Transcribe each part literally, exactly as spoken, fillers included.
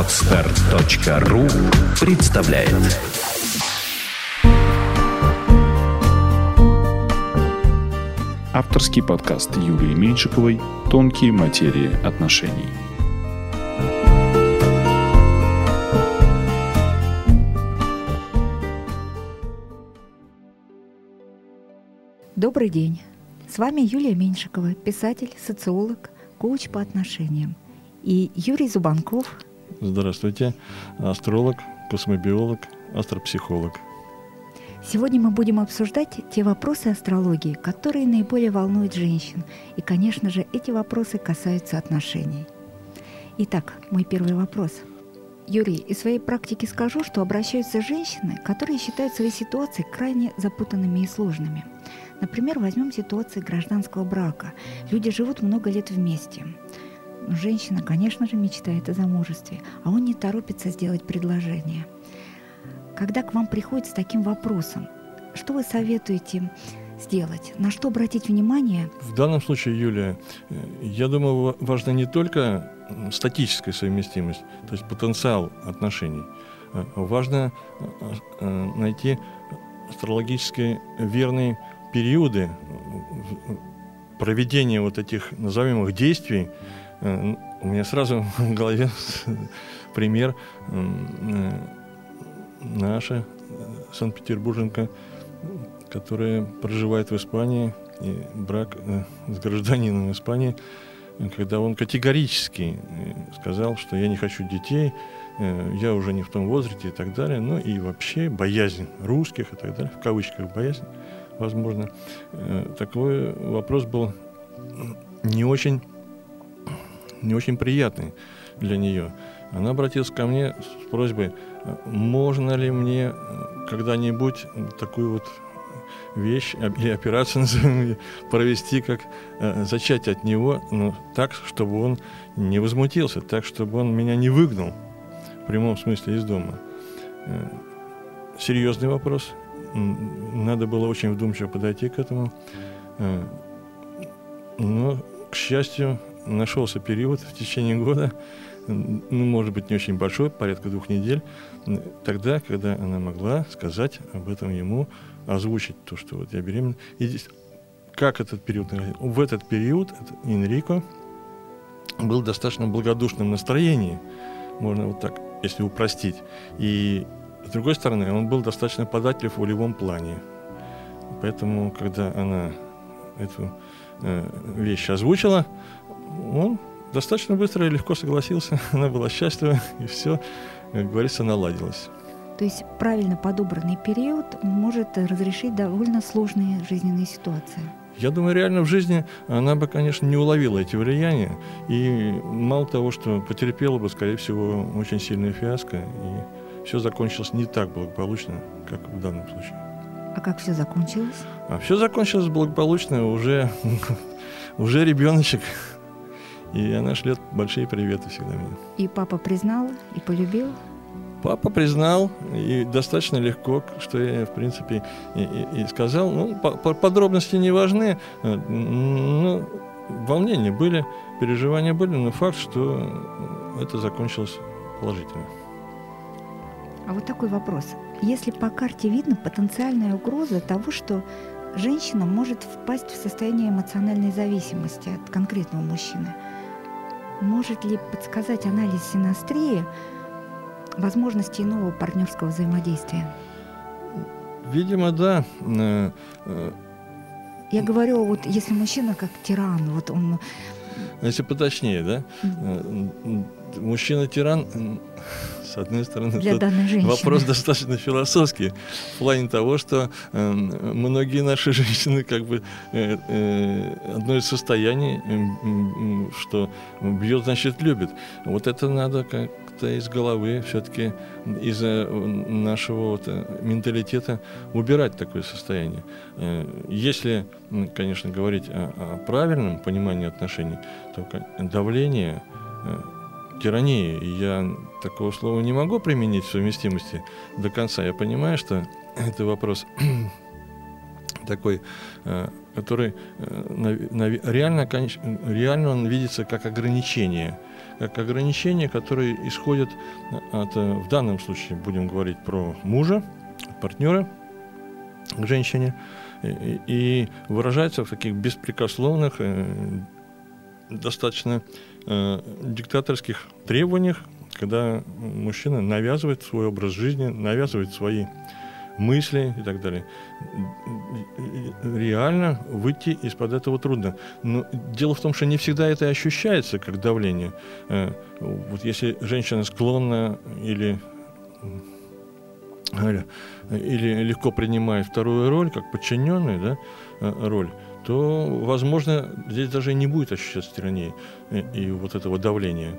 Эксперт.ру представляет. Авторский подкаст Юлии Меньшиковой «Тонкие материи отношений». Добрый день! С вами Юлия Меньшикова, писатель, социолог, коуч по отношениям. И Юрий Зубанков. Здравствуйте. Астролог, космобиолог, астропсихолог. Сегодня мы будем обсуждать те вопросы астрологии, которые наиболее волнуют женщин. И, конечно же, эти вопросы касаются отношений. Итак, мой первый вопрос. Юрий, из своей практики скажу, что обращаются женщины, которые считают свои ситуации крайне запутанными и сложными. Например, возьмем ситуацию гражданского брака. Люди живут много лет вместе. Женщина, конечно же, мечтает о замужестве, а он не торопится сделать предложение. Когда к вам приходят с таким вопросом, что вы советуете сделать? На что обратить внимание? В данном случае, Юлия, я думаю, важна не только статическая совместимость, то есть потенциал отношений. Важно найти астрологически верные периоды проведения вот этих, назовем их, действий. У меня сразу в голове пример наша санкт-петербурженка, которая проживает в Испании, и брак с гражданином Испании, когда он категорически сказал, что я не хочу детей, я уже не в том возрасте и так далее, ну и вообще боязнь русских и так далее, в кавычках боязнь, возможно. Такой вопрос был не очень... не очень приятный для нее. Она обратилась ко мне с просьбой, можно ли мне когда-нибудь такую вот вещь или операцию, назовем ее, провести, как зачать от него, но так, чтобы он не возмутился, так, чтобы он меня не выгнал, в прямом смысле, из дома. Серьезный вопрос. Надо было очень вдумчиво подойти к этому. Но, к счастью, нашелся период в течение года, ну, может быть, не очень большой, порядка двух недель, тогда, когда она могла сказать об этом ему, озвучить то, что вот я беременна. И здесь, как этот период? В этот период Энрико был в достаточно благодушном настроении, можно вот так, если упростить. И, с другой стороны, он был достаточно податлив в волевом плане. Поэтому, когда она эту э, вещь озвучила, он достаточно быстро и легко согласился, она была счастлива, и все, как говорится, наладилось. То есть правильно подобранный период может разрешить довольно сложные жизненные ситуации? Я думаю, реально в жизни она бы, конечно, не уловила эти влияния, и мало того, что потерпела бы, скорее всего, очень сильное фиаско, и все закончилось не так благополучно, как в данном случае. А как все закончилось? А все закончилось благополучно, уже, уже ребеночек. И она шлет большие приветы всегда мне. И папа признал, и полюбил? Папа признал, и достаточно легко, что я, в принципе, и, и, и сказал. Ну, по, по, подробности не важны, но волнения были, переживания были, но факт, что это закончилось положительно. А вот такой вопрос. Если по карте видно потенциальная угроза того, что женщина может впасть в состояние эмоциональной зависимости от конкретного мужчины, может ли подсказать анализ синастрии возможности иного партнерского взаимодействия? Видимо, да. Я говорю, вот если мужчина как тиран, вот он... Если поточнее, да? Мужчина-тиран, с одной стороны, для данной женщины вопрос достаточно философский, в плане того, что э, многие наши женщины как бы э, э, одно из состояний, э, э, что бьет, значит, любит. Вот это надо как-то из головы все-таки, из-за нашего вот, менталитета убирать такое состояние. Э, если, конечно, говорить о, о правильном понимании отношений, то давление... Э, тирании. Я такого слова не могу применить в совместимости до конца. Я понимаю, что это вопрос такой э, который реально, реально он видится как ограничение, как ограничение, которое исходит от, в данном случае будем говорить про мужа, партнера к женщине, и, и выражается в таких беспрекословных, достаточно диктаторских требованиях, когда мужчина навязывает свой образ жизни, навязывает свои мысли и так далее. Реально выйти из-под этого трудно. Но дело в том, что не всегда это ощущается как давление. Вот если женщина склонна или, или легко принимает вторую роль, как подчиненную, да, роль, то, возможно, здесь даже не будет ощущаться тирании и вот этого давления.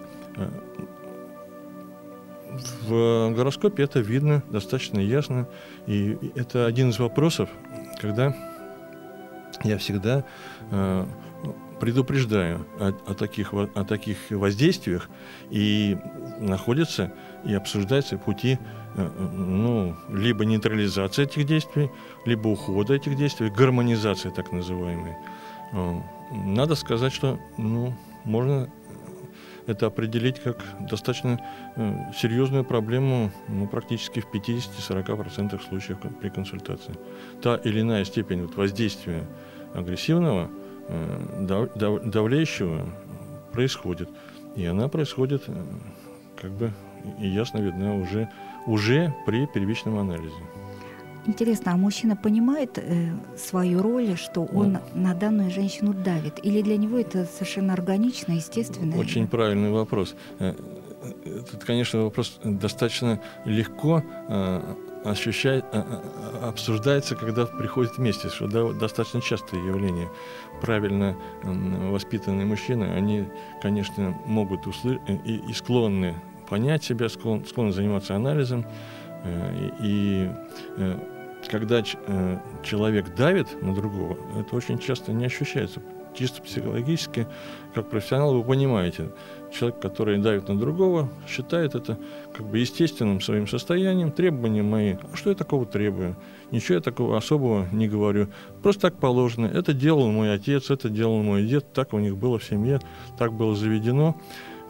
В гороскопе это видно достаточно ясно, и это один из вопросов, когда я всегда э, предупреждаю о, о, таких, о таких воздействиях, и находятся и обсуждаются пути э, ну, либо нейтрализации этих действий, либо ухода этих действий, гармонизации так называемой. Э, надо сказать, что ну, можно это определить как достаточно серьезную проблему, ну, практически в пятидесяти-сорока процентах случаев при консультации. Та или иная степень вот воздействия агрессивного, дав, дав, давлеющего происходит. И она происходит, как бы, и ясно видна уже, уже при первичном анализе. Интересно, а мужчина понимает э, свою роль, что он да. на данную женщину давит? Или для него это совершенно органично, естественно? Очень правильный вопрос. Этот, конечно, вопрос достаточно легко э, ощущает, э, обсуждается, когда приходят вместе, что да, достаточно частое явление. Правильно э, воспитанные мужчины, они, конечно, могут услышать и, и склонны понять себя, склон, склонны заниматься анализом. И когда человек давит на другого, это очень часто не ощущается. Чисто психологически, как профессионал, вы понимаете, человек, который давит на другого, считает это как бы естественным своим состоянием, требования мои. А что я такого требую? Ничего я такого особого не говорю. Просто так положено. Это делал мой отец, это делал мой дед, так у них было в семье, так было заведено.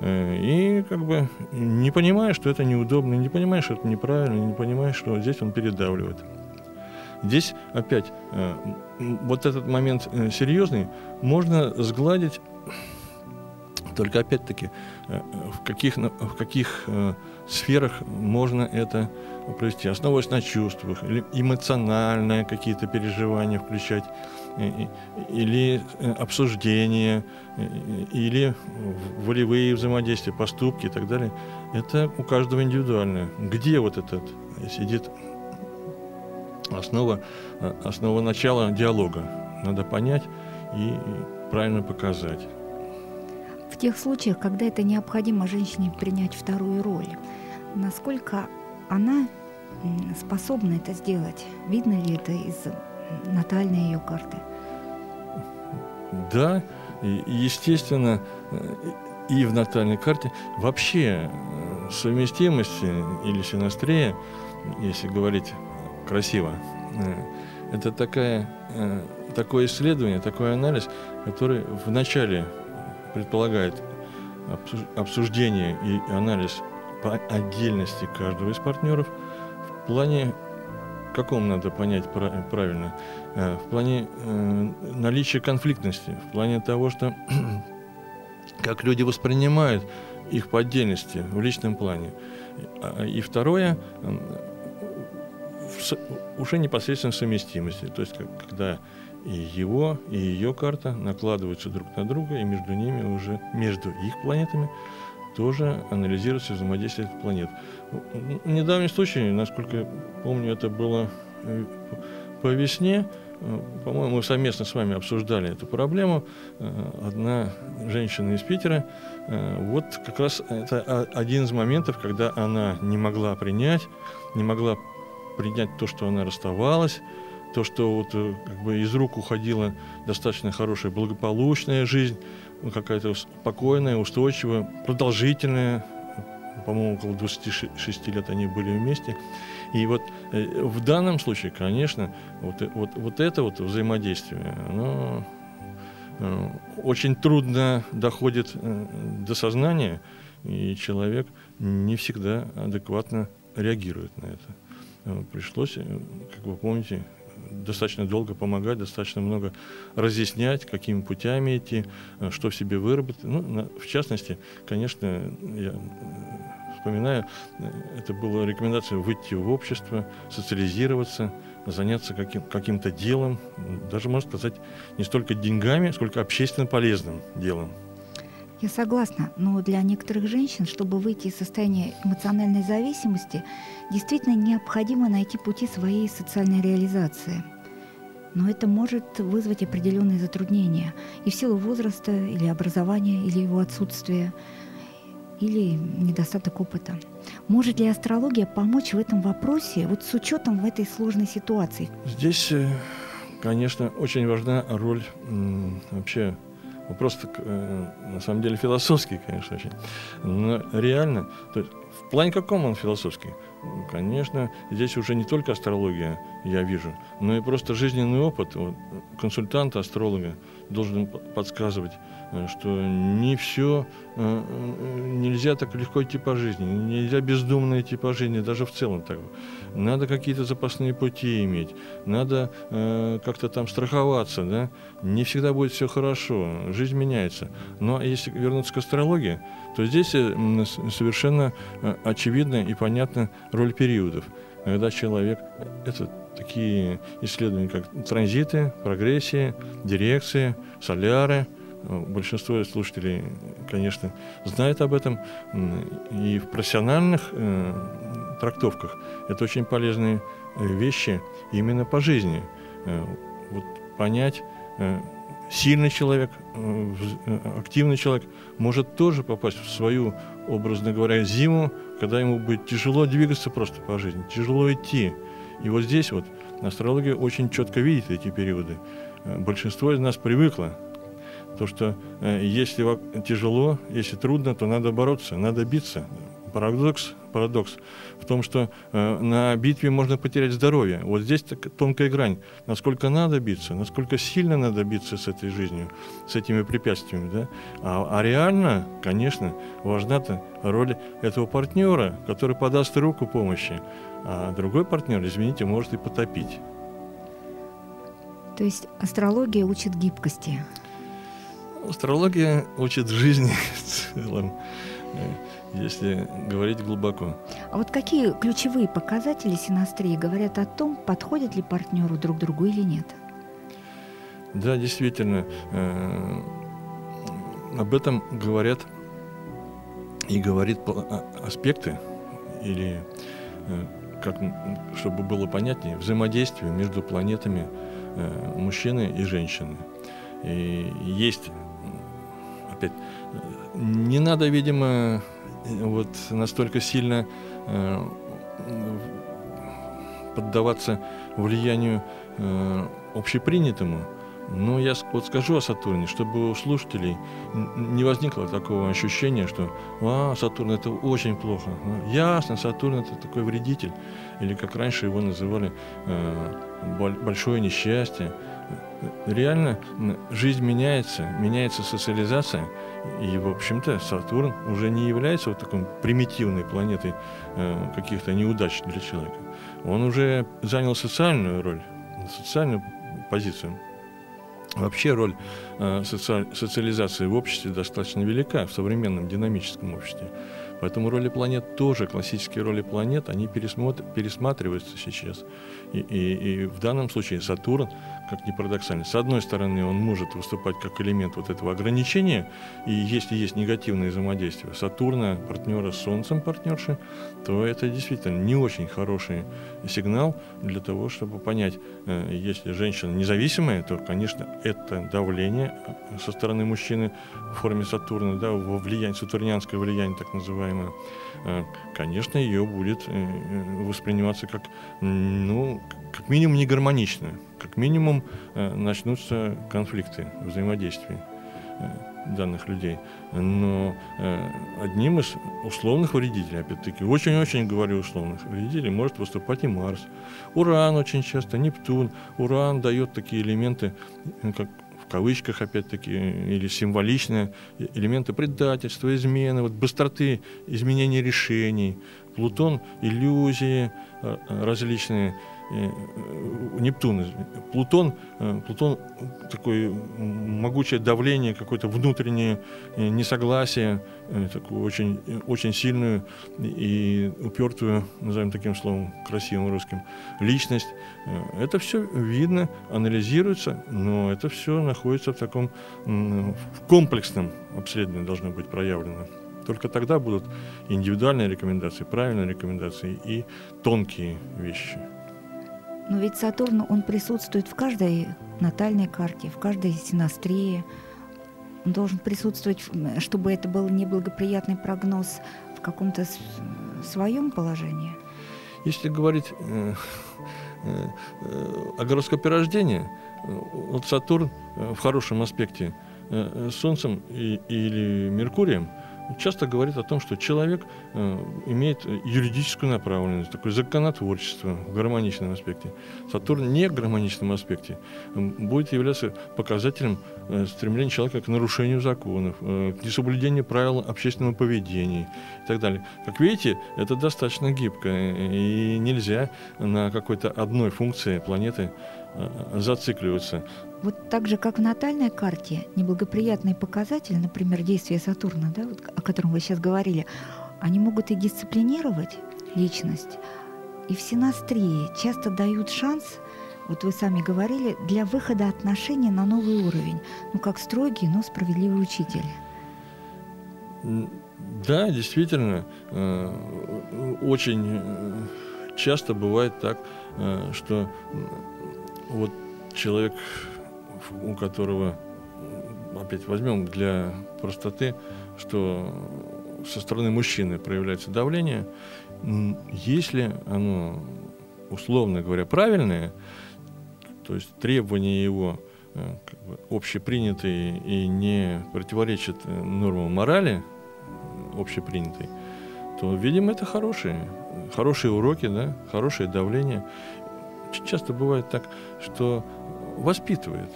И как бы не понимаешь, что это неудобно, не понимаешь, что это неправильно, не понимаешь, что здесь он передавливает. Здесь опять вот этот момент серьезный можно сгладить только опять-таки в каких, в каких сферах можно это провести, основываясь на чувствах, или эмоциональные какие-то переживания включать, или обсуждение, или волевые взаимодействия, поступки и так далее. Это у каждого индивидуально. Где вот этот сидит основа, основа начала диалога? Надо понять и правильно показать. В тех случаях, когда это необходимо женщине принять вторую роль, насколько она способна это сделать? Видно ли это из натальной ее карты? Да, естественно, и в натальной карте вообще совместимость или синастрия, если говорить красиво, это такая, такое исследование, такой анализ, который вначале предполагает обсуждение и анализ по отдельности каждого из партнеров в плане, в каком надо понять правильно, в плане наличия конфликтности, в плане того, что как люди воспринимают их по отдельности в личном плане. И второе, уже непосредственно совместимости, то есть когда и его, и ее карта накладываются друг на друга, и между ними уже, между их планетами, тоже анализируется взаимодействие этих планет. В недавнем случае, насколько я помню, это было по весне, по-моему, мы совместно с вами обсуждали эту проблему. Одна женщина из Питера, вот как раз это один из моментов, когда она не могла принять, не могла принять то, что она расставалась, то, что вот, как бы из рук уходила достаточно хорошая, благополучная жизнь, какая-то спокойная, устойчивая, продолжительная, по-моему, около двадцати шести лет они были вместе. И вот в данном случае, конечно, вот, вот, вот это вот взаимодействие, оно очень трудно доходит до сознания, и человек не всегда адекватно реагирует на это. Пришлось, как вы помните, достаточно долго помогать, достаточно много разъяснять, какими путями идти, что в себе выработать. Ну, в частности, конечно, я вспоминаю, это была рекомендация выйти в общество, социализироваться, заняться каким, каким-то делом, даже, можно сказать, не столько деньгами, сколько общественно полезным делом. Я согласна, но для некоторых женщин, чтобы выйти из состояния эмоциональной зависимости, действительно необходимо найти пути своей социальной реализации. Но это может вызвать определенные затруднения и в силу возраста, или образования, или его отсутствия, или недостаток опыта. Может ли астрология помочь в этом вопросе, вот с учетом в этой сложной ситуации? Здесь, конечно, очень важна роль вообще... Вопрос, на самом деле, философский, конечно, очень. Но реально, то есть, в плане каком он философский? Конечно, здесь уже не только астрология, я вижу, но и просто жизненный опыт. Вот, консультант астролога должен подсказывать, что не все, нельзя так легко идти по жизни, нельзя бездумно идти по жизни, даже в целом так. Надо какие-то запасные пути иметь, надо как-то там страховаться, да? Не всегда будет все хорошо, жизнь меняется. Но если вернуться к астрологии, то здесь совершенно очевидно и понятна роль периодов. Когда человек, это такие исследования, как транзиты, прогрессии, дирекции, соляры. Большинство слушателей, конечно, знает об этом. И в профессиональных э, трактовках это очень полезные вещи именно по жизни. Э, вот понять, э, сильный человек, э, активный человек может тоже попасть в свою, образно говоря, зиму, когда ему будет тяжело двигаться просто по жизни, тяжело идти. И вот здесь вот астрология очень четко видит эти периоды. Большинство из нас привыкло. То, что э, если тяжело, если трудно, то надо бороться, надо биться. Парадокс, парадокс в том, что э, на битве можно потерять здоровье. Вот здесь так, тонкая грань. Насколько надо биться, насколько сильно надо биться с этой жизнью, с этими препятствиями. Да? А, а реально, конечно, важна-то роль этого партнера, который подаст руку помощи. А другой партнер, извините, может и потопить. То есть астрология учит гибкости? Астрология учит жизни в целом, если говорить глубоко. А вот какие ключевые показатели синастрии говорят о том, подходят ли партнеру друг другу или нет? Да, действительно, об этом говорят и говорит аспекты, или, как, чтобы было понятнее, взаимодействие между планетами мужчины и женщины. И есть, опять, не надо, видимо, вот настолько сильно э, поддаваться влиянию э, общепринятому. Но я вот скажу о Сатурне, чтобы у слушателей не возникло такого ощущения, что «А, Сатурн – это очень плохо». Ясно, Сатурн – это такой вредитель, или, как раньше его называли, э, большое несчастье. Реально жизнь меняется, меняется социализация, и, в общем-то, Сатурн уже не является вот такой примитивной планетой э, каких-то неудач для человека. Он уже занял социальную роль, социальную позицию. Вообще роль э, соци... социализации в обществе достаточно велика, в современном динамическом обществе. Поэтому роли планет тоже, классические роли планет, они пересмотр... пересматриваются сейчас. И, и, и в данном случае Сатурн, как ни парадоксально, с одной стороны, он может выступать как элемент вот этого ограничения, и если есть негативные взаимодействия Сатурна, партнера с Солнцем, партнерши, то это действительно не очень хороший сигнал для того, чтобы понять, э, если женщина независимая, то, конечно, это давление со стороны мужчины в форме Сатурна, да, во влияние, сатурнианское влияние, так называемое, конечно, ее будет восприниматься как, ну, как минимум негармонично, как минимум начнутся конфликты, взаимодействия. данных людей, но одним из условных вредителей, опять-таки, очень-очень говорю условных вредителей, может выступать и Марс. Уран очень часто, Нептун. Уран дает такие элементы, как в кавычках, опять-таки, или символичные элементы предательства, измены, вот быстроты изменения решений. Плутон – иллюзии различные. Нептун. Плутон, Плутон такое могучее давление, какое-то внутреннее несогласие, такую очень, очень сильную и упертую, назовем таким словом, красивым русским, личность. Это все видно, анализируется, но это все находится в таком в комплексном обследовании, должно быть проявлено. Только тогда будут индивидуальные рекомендации, правильные рекомендации и тонкие вещи. Но ведь Сатурн, он присутствует в каждой натальной карте, в каждой синастрии. Он должен присутствовать, чтобы это был неблагоприятный прогноз в каком-то своем положении. Если говорить э, э, о гороскопе рождения, вот Сатурн в хорошем аспекте с Солнцем и, или Меркурием часто говорит о том, что человек имеет юридическую направленность, такое законотворчество в гармоничном аспекте. Сатурн не в гармоничном аспекте будет являться показателем стремления человека к нарушению законов, к несоблюдению правил общественного поведения и так далее. Как видите, это достаточно гибко, и нельзя на какой-то одной функции планеты зацикливаться. Вот так же, как в натальной карте, неблагоприятные показатели, например, действия Сатурна, да, вот, о котором вы сейчас говорили, они могут и дисциплинировать личность, и в синастрии часто дают шанс, вот вы сами говорили, для выхода отношений на новый уровень, ну как строгий, но справедливый учитель. Да, действительно, очень часто бывает так, что вот человек, у которого, опять возьмем для простоты, что со стороны мужчины проявляется давление, если оно, условно говоря, правильное, то есть требования его как бы общепринятые и не противоречат нормам морали общепринятой, то, видимо, это хорошие, хорошие уроки, да, хорошее давление. Часто бывает так, что воспитывает.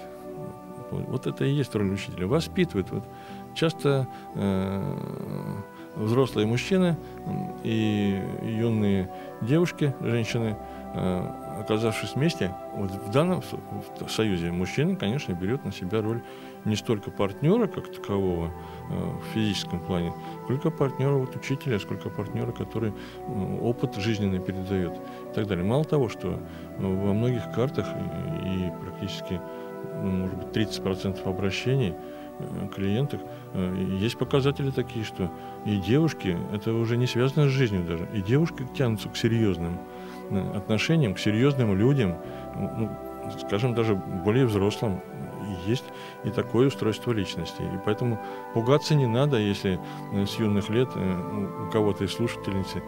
Вот это и есть роль учителя. Воспитывает. Вот часто э, взрослые мужчины и юные девушки, женщины, э, оказавшись вместе, вот в данном в союзе мужчина, конечно, берет на себя роль не столько партнера как такового э, в физическом плане, сколько партнера вот, учителя, сколько партнера, который э, опыт жизненный передает и так далее. Мало того, что во многих картах и, и практически, может быть, тридцать процентов обращений клиентов есть показатели такие, что и девушки, это уже не связано с жизнью даже, и девушки тянутся к серьезным отношениям, к серьезным людям, ну, скажем, даже более взрослым. Есть и такое устройство личности. И поэтому пугаться не надо, если с юных лет у кого-то из слушательницы,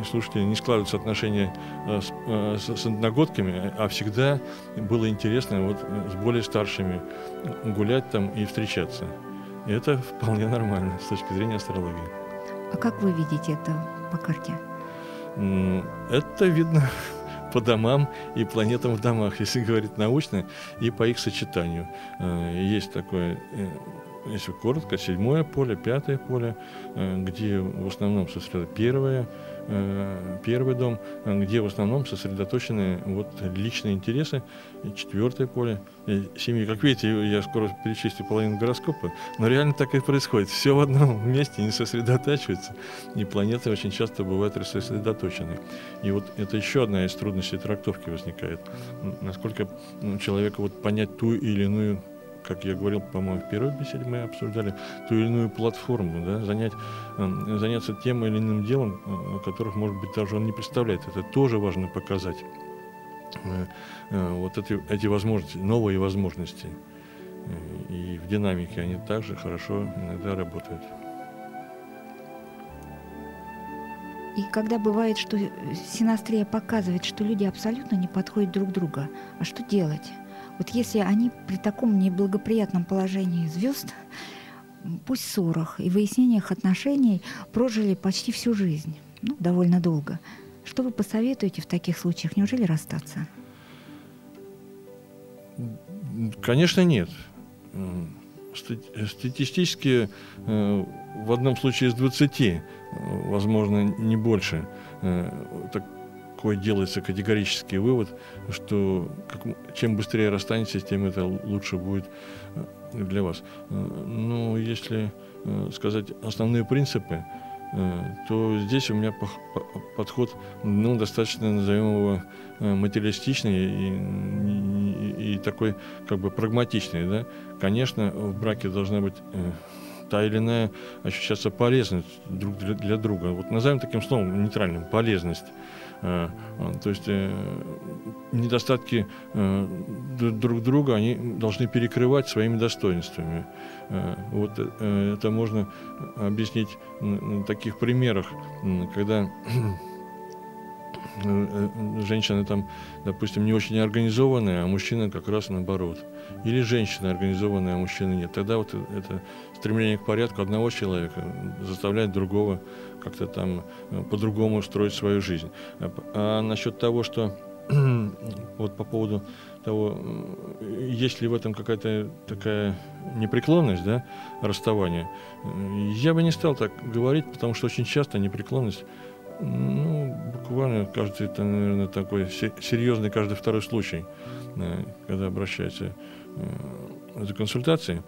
из слушателей не складываются отношения с, с, с одногодками, а всегда было интересно вот с более старшими гулять там и встречаться. И это вполне нормально с точки зрения астрологии. А как вы видите это по карте? Это видно по домам и планетам в домах, если говорить научно, и по их сочетанию. Есть такое, если коротко, седьмое поле, пятое поле, где в основном сосредоточено первое, первый дом, где в основном сосредоточены вот личные интересы, четвертое поле, семьи. Как видите, я скоро перечислю половину гороскопа, но реально так и происходит. Все в одном месте не сосредотачивается, и планеты очень часто бывают рассосредоточены. И вот это еще одна из трудностей трактовки возникает. Насколько человеку вот понять ту или иную, как я говорил, по-моему, в первой беседе мы обсуждали ту или иную платформу, да, занять, заняться тем или иным делом, о которых, может быть, даже он не представляет. Это тоже важно показать. Вот эти, эти возможности, новые возможности. И в динамике они также хорошо иногда работают. И когда бывает, что синастрия показывает, что люди абсолютно не подходят друг другу, а что делать? Вот если они при таком неблагоприятном положении звезд, пусть в ссорах и выяснениях отношений прожили почти всю жизнь, ну, довольно долго, что вы посоветуете в таких случаях? Неужели расстаться? Конечно, нет. Статистически в одном случае из двадцати, возможно, не больше, такой делается категорический вывод, что чем быстрее расстанетесь, тем это лучше будет для вас. Но если сказать основные принципы, то здесь у меня подход, ну, достаточно, назовем его, материалистичный и, и, и такой, как бы, прагматичный, да? Конечно, в браке должна быть та или иная ощущаться полезность друг для, для друга. Вот назовем таким словом нейтральным – полезность. То есть недостатки друг друга они должны перекрывать своими достоинствами. Вот это можно объяснить на таких примерах, когда женщина там, допустим, не очень организованная, а мужчина как раз наоборот. Или женщина организованная, а мужчина нет. Тогда вот это стремление к порядку одного человека заставляет другого как-то там по-другому устроить свою жизнь. А насчет того, что вот по поводу того, есть ли в этом какая-то такая непреклонность, да, расставания, я бы не стал так говорить, потому что очень часто непреклонность, ну, буквально каждый, это, наверное, такой серьезный каждый второй случай, когда обращается за консультацией,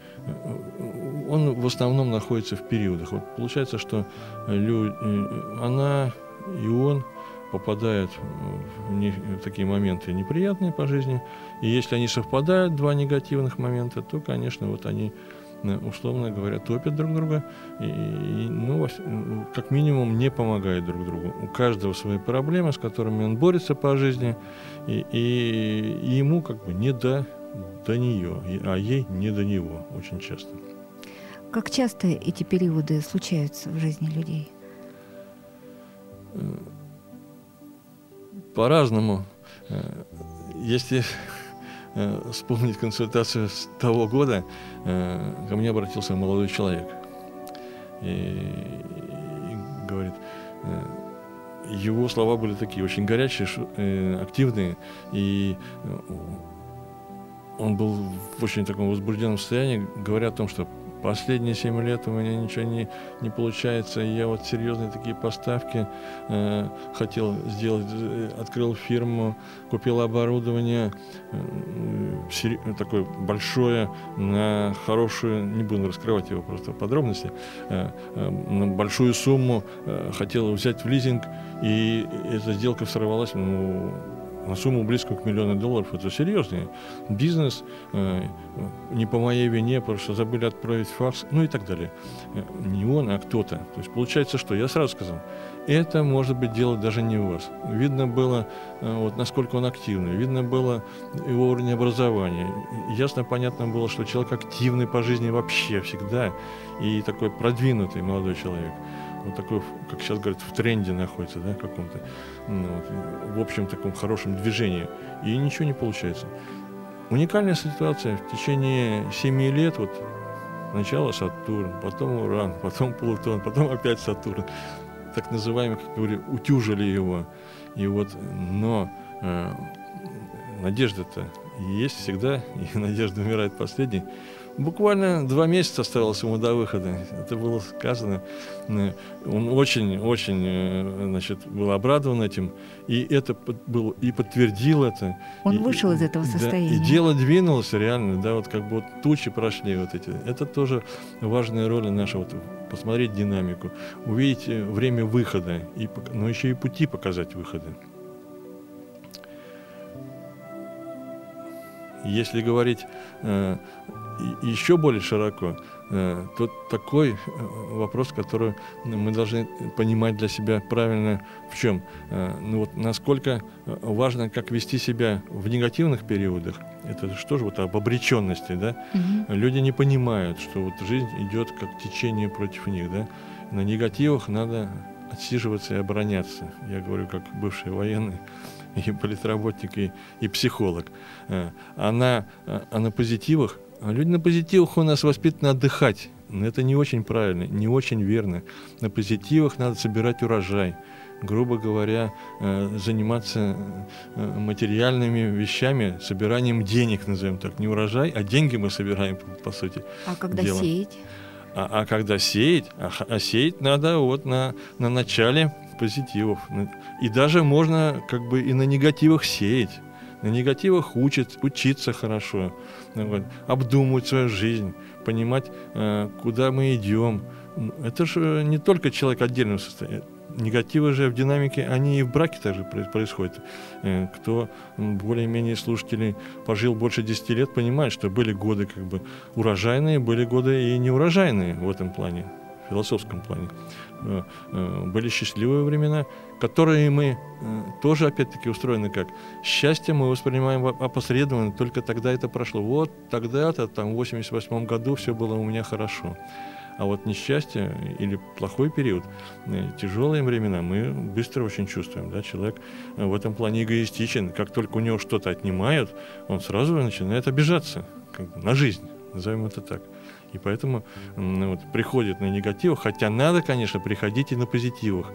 он в основном находится в периодах. Вот получается, что люди, она и он попадают в, не, в такие моменты неприятные по жизни, и если они совпадают, два негативных момента, то, конечно, вот они, условно говоря, топят друг друга и, и ну, как минимум не помогают друг другу. У каждого свои проблемы, с которыми он борется по жизни, и, и, и ему как бы не до, до нее, а ей не до него очень часто. Как часто эти периоды случаются в жизни людей? По-разному. Если вспомнить консультацию с того года, ко мне обратился молодой человек и, и говорит, его слова были такие очень горячие, активные, и он был в очень таком возбужденном состоянии, говоря о том, что последние семь лет у меня ничего не, не получается, и я вот серьезные такие поставки э, хотел сделать, открыл фирму, купил оборудование, э, сери- такое большое, на хорошую, не буду раскрывать его просто в подробности, э, э, на большую сумму э, хотел взять в лизинг, и эта сделка сорвалась, ну, на сумму близкую к миллиону долларов. Это серьезный бизнес, э, не по моей вине, потому что забыли отправить факс, ну и так далее. Не он, а кто-то. То есть получается, что я сразу сказал, это может быть дело даже не у вас. Видно было, э, вот насколько он активный, видно было его уровень образования. Ясно, понятно было, что человек активный по жизни вообще всегда и такой продвинутый молодой человек. Вот такой, как сейчас говорят, в тренде находится, да, каком-то, ну, вот, в общем таком хорошем движении, и ничего не получается. Уникальная ситуация: в течение семи лет, вот сначала Сатурн, потом Уран, потом Плутон, потом опять Сатурн, так называемый, как говорили, утюжили его, и вот, но э, надежда-то есть всегда, и надежда умирает последней. Буквально два месяца оставалось ему до выхода. Это было сказано. Он очень-очень, значит, был обрадован этим. И это было, и подтвердил это. Он и вышел из этого состояния. Да, и дело двинулось реально, да, вот как бы вот тучи прошли вот эти. Это тоже важная роль наша, вот посмотреть динамику, увидеть время выхода, и, но еще и пути показать выхода. Если говорить э, еще более широко, э, то такой вопрос, который мы должны понимать для себя правильно, в чем? Э, ну вот насколько важно, как вести себя в негативных периодах, это что же вот об обреченности, да? Угу. Люди не понимают, что вот жизнь идет как течение против них, да? На негативах надо отсиживаться и обороняться. Я говорю, как бывший военный. и политработник, и, и психолог. Она, а на позитивах, люди на позитивах у нас воспитаны отдыхать. Но это не очень правильно, не очень верно. На позитивах надо собирать урожай. Грубо говоря, заниматься материальными вещами, собиранием денег, назовем так. Не урожай, а деньги мы собираем, по сути. А когда делом. сеять? А, а когда сеять? А, а сеять надо вот на, на начале позитивов. И даже можно как бы и на негативах сеять. На негативах учат, учиться хорошо, вот, обдумывать свою жизнь, понимать, куда мы идем. Это же не только человек отдельного состояния. Негативы же в динамике, они и в браке также происходят. Кто более-менее слушателей пожил больше десяти лет, понимает, что были годы как бы урожайные, были годы и неурожайные в этом плане, в философском плане. Были счастливые времена, которые мы тоже, опять-таки, устроены как. Счастье мы воспринимаем опосредованно, только тогда это прошло. Вот тогда-то, там, в восемьдесят восьмом году все было у меня хорошо. А вот несчастье или плохой период, тяжелые времена мы быстро очень чувствуем. Да? Человек в этом плане эгоистичен. Как только у него что-то отнимают, он сразу начинает обижаться как бы, на жизнь, назовем это так. И поэтому ну, вот, приходит на негативах, хотя надо, конечно, приходить и на позитивах.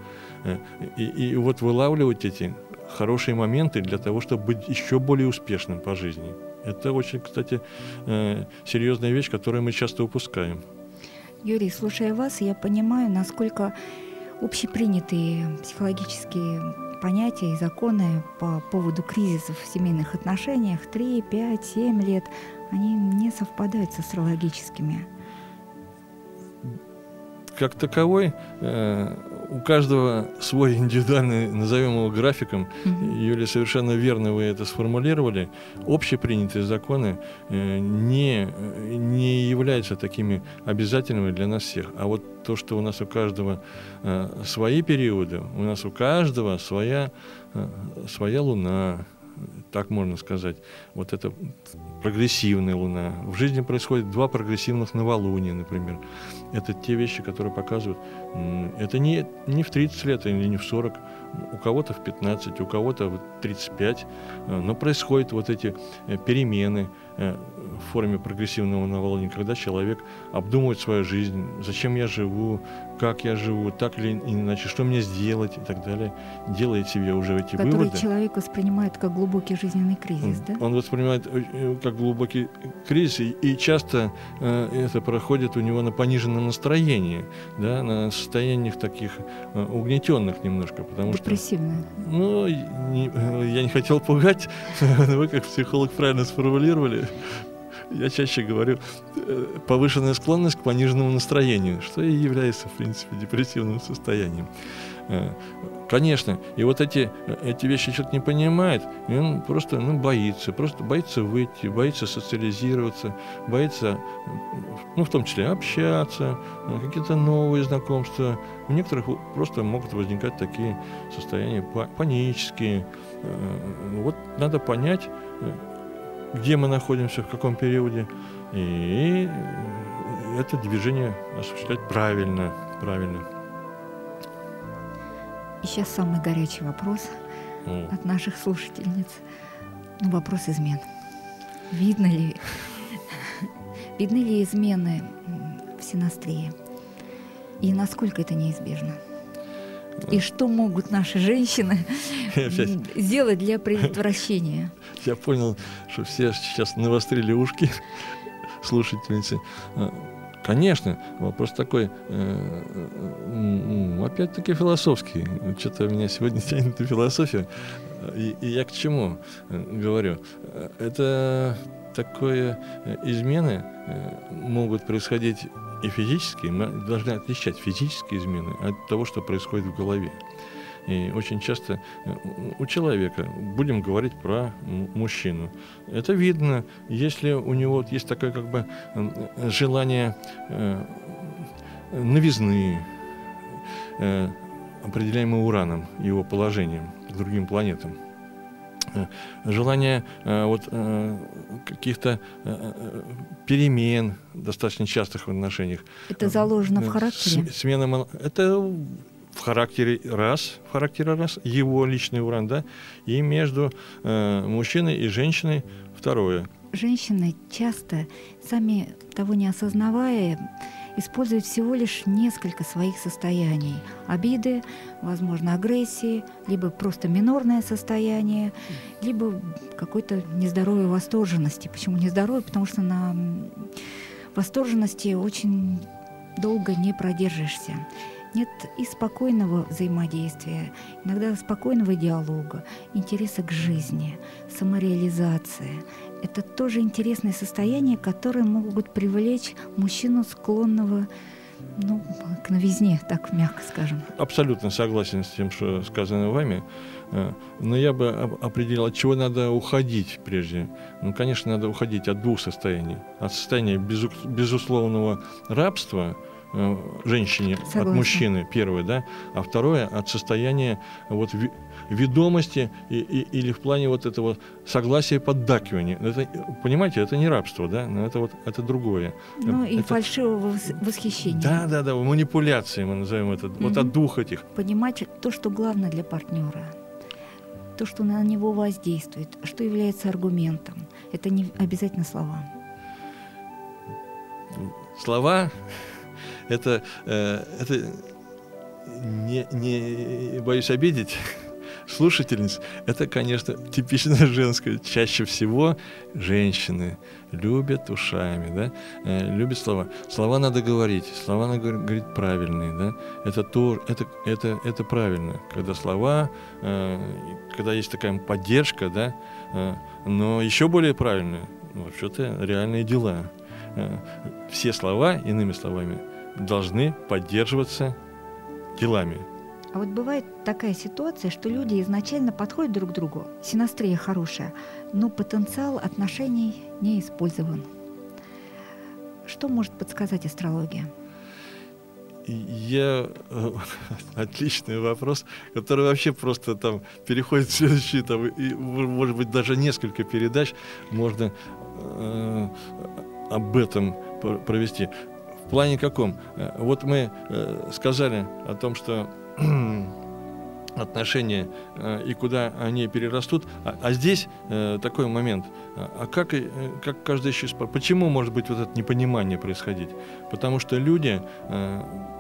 И, и вот вылавливать эти хорошие моменты для того, чтобы быть еще более успешным по жизни. Это очень, кстати, серьезная вещь, которую мы часто упускаем. Юрий, слушая вас, я понимаю, насколько общепринятые психологические понятия и законы по поводу кризисов в семейных отношениях три, пять, семь лет, они не совпадают с астрологическими. Как таковой, у каждого свой индивидуальный, назовем его графиком. Mm-hmm. Юлия, совершенно верно вы это сформулировали. Общепринятые законы не, не являются такими обязательными для нас всех. А вот то, что у нас у каждого свои периоды, у нас у каждого своя, своя луна, так можно сказать. Вот это прогрессивная луна. В жизни происходит два прогрессивных новолуния, например. Это те вещи, которые показывают. Это не, не в тридцать лет или не в сорок. У кого-то в пятнадцать, у кого-то в тридцать пять. Но происходят вот эти перемены в форме прогрессивного новолуния, когда человек обдумывает свою жизнь. Зачем я живу, как я живу, так или иначе, что мне сделать и так далее. Делает себе уже эти которые выводы. Который человек воспринимает как глубокий жизненный кризис, да? Он воспринимает как глубокий кризис, и, и часто э, это проходит у него на пониженном настроении, да, на состояниях таких э, угнетенных немножко, потому что... Депрессивно. Ну, не, я не хотел пугать, вы как психолог правильно сформулировали. Я чаще говорю, повышенная склонность к пониженному настроению, что и является, в принципе, депрессивным состоянием. Конечно, и вот эти, эти вещи человек не понимает, и он просто ну, боится, просто боится выйти, боится социализироваться, боится, ну, в том числе, общаться, какие-то новые знакомства. У некоторых просто могут возникать такие состояния панические. Вот надо понять, где мы находимся, в каком периоде, и это движение осуществлять правильно, правильно. И сейчас самый горячий вопрос mm. от наших слушательниц. Ну, вопрос измен. Видно ли, видны ли измены в синастрии? И насколько это неизбежно? И что могут наши женщины сделать для предотвращения? Я понял, что все сейчас навострили ушки слушательницы. Конечно, вопрос такой, опять-таки философский. Что-то меня сегодня тянет на философию. И, и я к чему говорю? Это такое измены могут происходить и физические, мы должны отличать физические измены от того, что происходит в голове. И очень часто у человека, будем говорить про мужчину, это видно, если у него есть такое как бы желание новизны, определяемое ураном, его положением к другим планетам. Желание вот, каких-то перемен, достаточно частых в отношениях. Это заложено в характере? Смена, это в характере рас, в характере рас, его личный уран, да, и между э, мужчиной и женщиной второе. Женщины часто, сами того не осознавая, используют всего лишь несколько своих состояний. Обиды, возможно, агрессии, либо просто минорное состояние, либо какой-то нездоровой восторженности. Почему нездоровой? Потому что на восторженности очень долго не продержишься. Нет и спокойного взаимодействия, иногда спокойного диалога, интереса к жизни, самореализации. Это тоже интересные состояния, которые могут привлечь мужчину, склонного, ну, к новизне, так мягко скажем. Абсолютно согласен с тем, что сказано вами. Но я бы определил, от чего надо уходить прежде. Ну, конечно, надо уходить от двух состояний. От состояния безусловного рабства женщине, согласна, от мужчины, первое, да, а второе от состояния вот ведомости и, и, или в плане вот этого согласия, поддакивания. Это, понимаете, это не рабство, да, но это вот это другое. Ну это, и фальшивого восхищения. Да, да, да, манипуляции мы назовем это. Mm-hmm. Вот от двух этих. Понимать то, что главное для партнера, то, что на него воздействует, что является аргументом. Это не обязательно слова. Слова. Это, это не, не боюсь обидеть слушательниц, это, конечно, типично женское. Чаще всего женщины любят ушами, да, любят слова. Слова надо говорить, слова надо говорить правильные, да. Это то, это, это, это правильно, когда слова, когда есть такая поддержка, да, но еще более правильно, вообще-то реальные дела. Все слова, иными словами, должны поддерживаться делами. А вот бывает такая ситуация, что люди изначально подходят друг к другу, синастрия хорошая, но потенциал отношений не использован. Что может подсказать астрология? Я... Отличный вопрос, который вообще просто там переходит в следующие, там, и, может быть, даже несколько передач можно э, об этом провести. В плане каком? Вот мы сказали о том, что отношения и куда они перерастут, а, а здесь такой момент. А как, как каждый считает, почему может быть вот это непонимание происходить? Потому что люди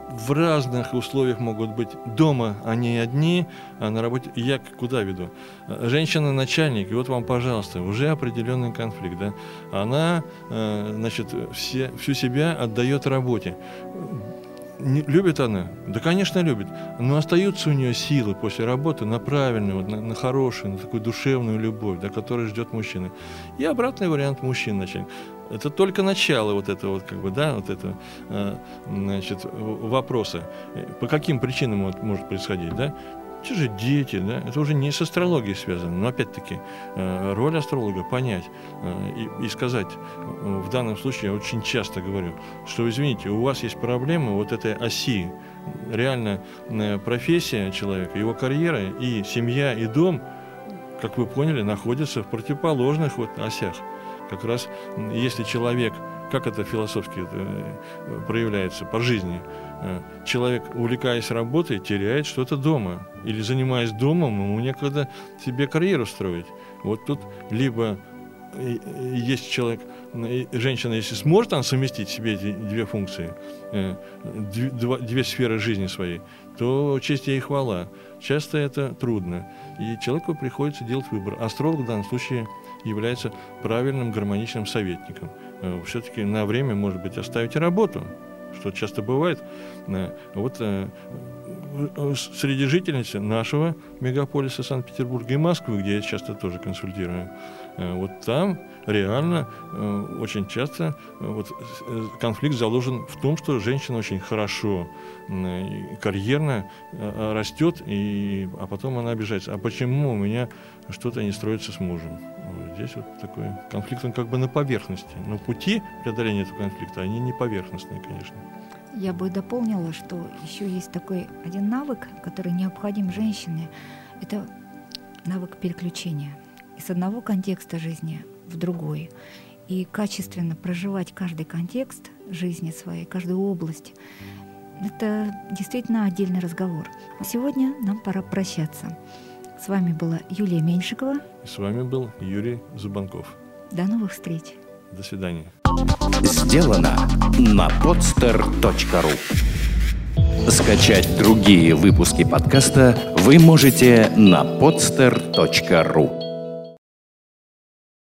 в разных условиях могут быть. Дома они одни, а на работе я куда веду? Женщина начальник, и вот вам, пожалуйста, уже определенный конфликт, да? Она, значит, все, всю себя отдает работе. Не, любит она? Да, конечно, любит. Но остаются у нее силы после работы на правильную, на, на хорошую, на такую душевную любовь, да, которая ждет мужчины. И обратный вариант мужчин начальник. Это только начало вот этого, вот, как бы, да, вот этого, значит, вопроса. По каким причинам вот может происходить, да? Те же дети, да? Это уже не с астрологией связано, но опять-таки роль астролога понять и, и сказать. В данном случае я очень часто говорю, что, извините, у вас есть проблемы вот этой оси. Реально профессия человека, его карьера и семья, и дом, как вы поняли, находятся в противоположных вот осях. Как раз если человек, как это философски проявляется по жизни, человек, увлекаясь работой, теряет что-то дома. Или, занимаясь домом, ему некогда себе карьеру строить. Вот тут либо есть человек, женщина, если сможет она совместить себе эти две функции, две сферы жизни своей, то честь ей и хвала. Часто это трудно. И человеку приходится делать выбор. Астролог в данном случае является правильным гармоничным советником. Все-таки на время, может быть, оставить работу, что часто бывает. Вот среди жительниц нашего мегаполиса Санкт-Петербурга и Москвы, где я часто тоже консультирую, вот там реально очень часто вот конфликт заложен в том, что женщина очень хорошо карьерно растет, и, а потом она обижается. А почему у меня что-то не строится с мужем? Здесь вот такой конфликт, он как бы на поверхности. Но пути преодоления этого конфликта, они не поверхностные, конечно. Я бы дополнила, что еще есть такой один навык, который необходим женщине. Это навык переключения из одного контекста жизни в другой. И качественно проживать каждый контекст жизни своей, каждую область. Это действительно отдельный разговор. А сегодня нам пора прощаться. С вами была Юлия Меньшикова. И с вами был Юрий Зубанков. До новых встреч. До свидания. Сделано на подстер точка ру. Скачать другие выпуски подкаста вы можете на подстер точка ру.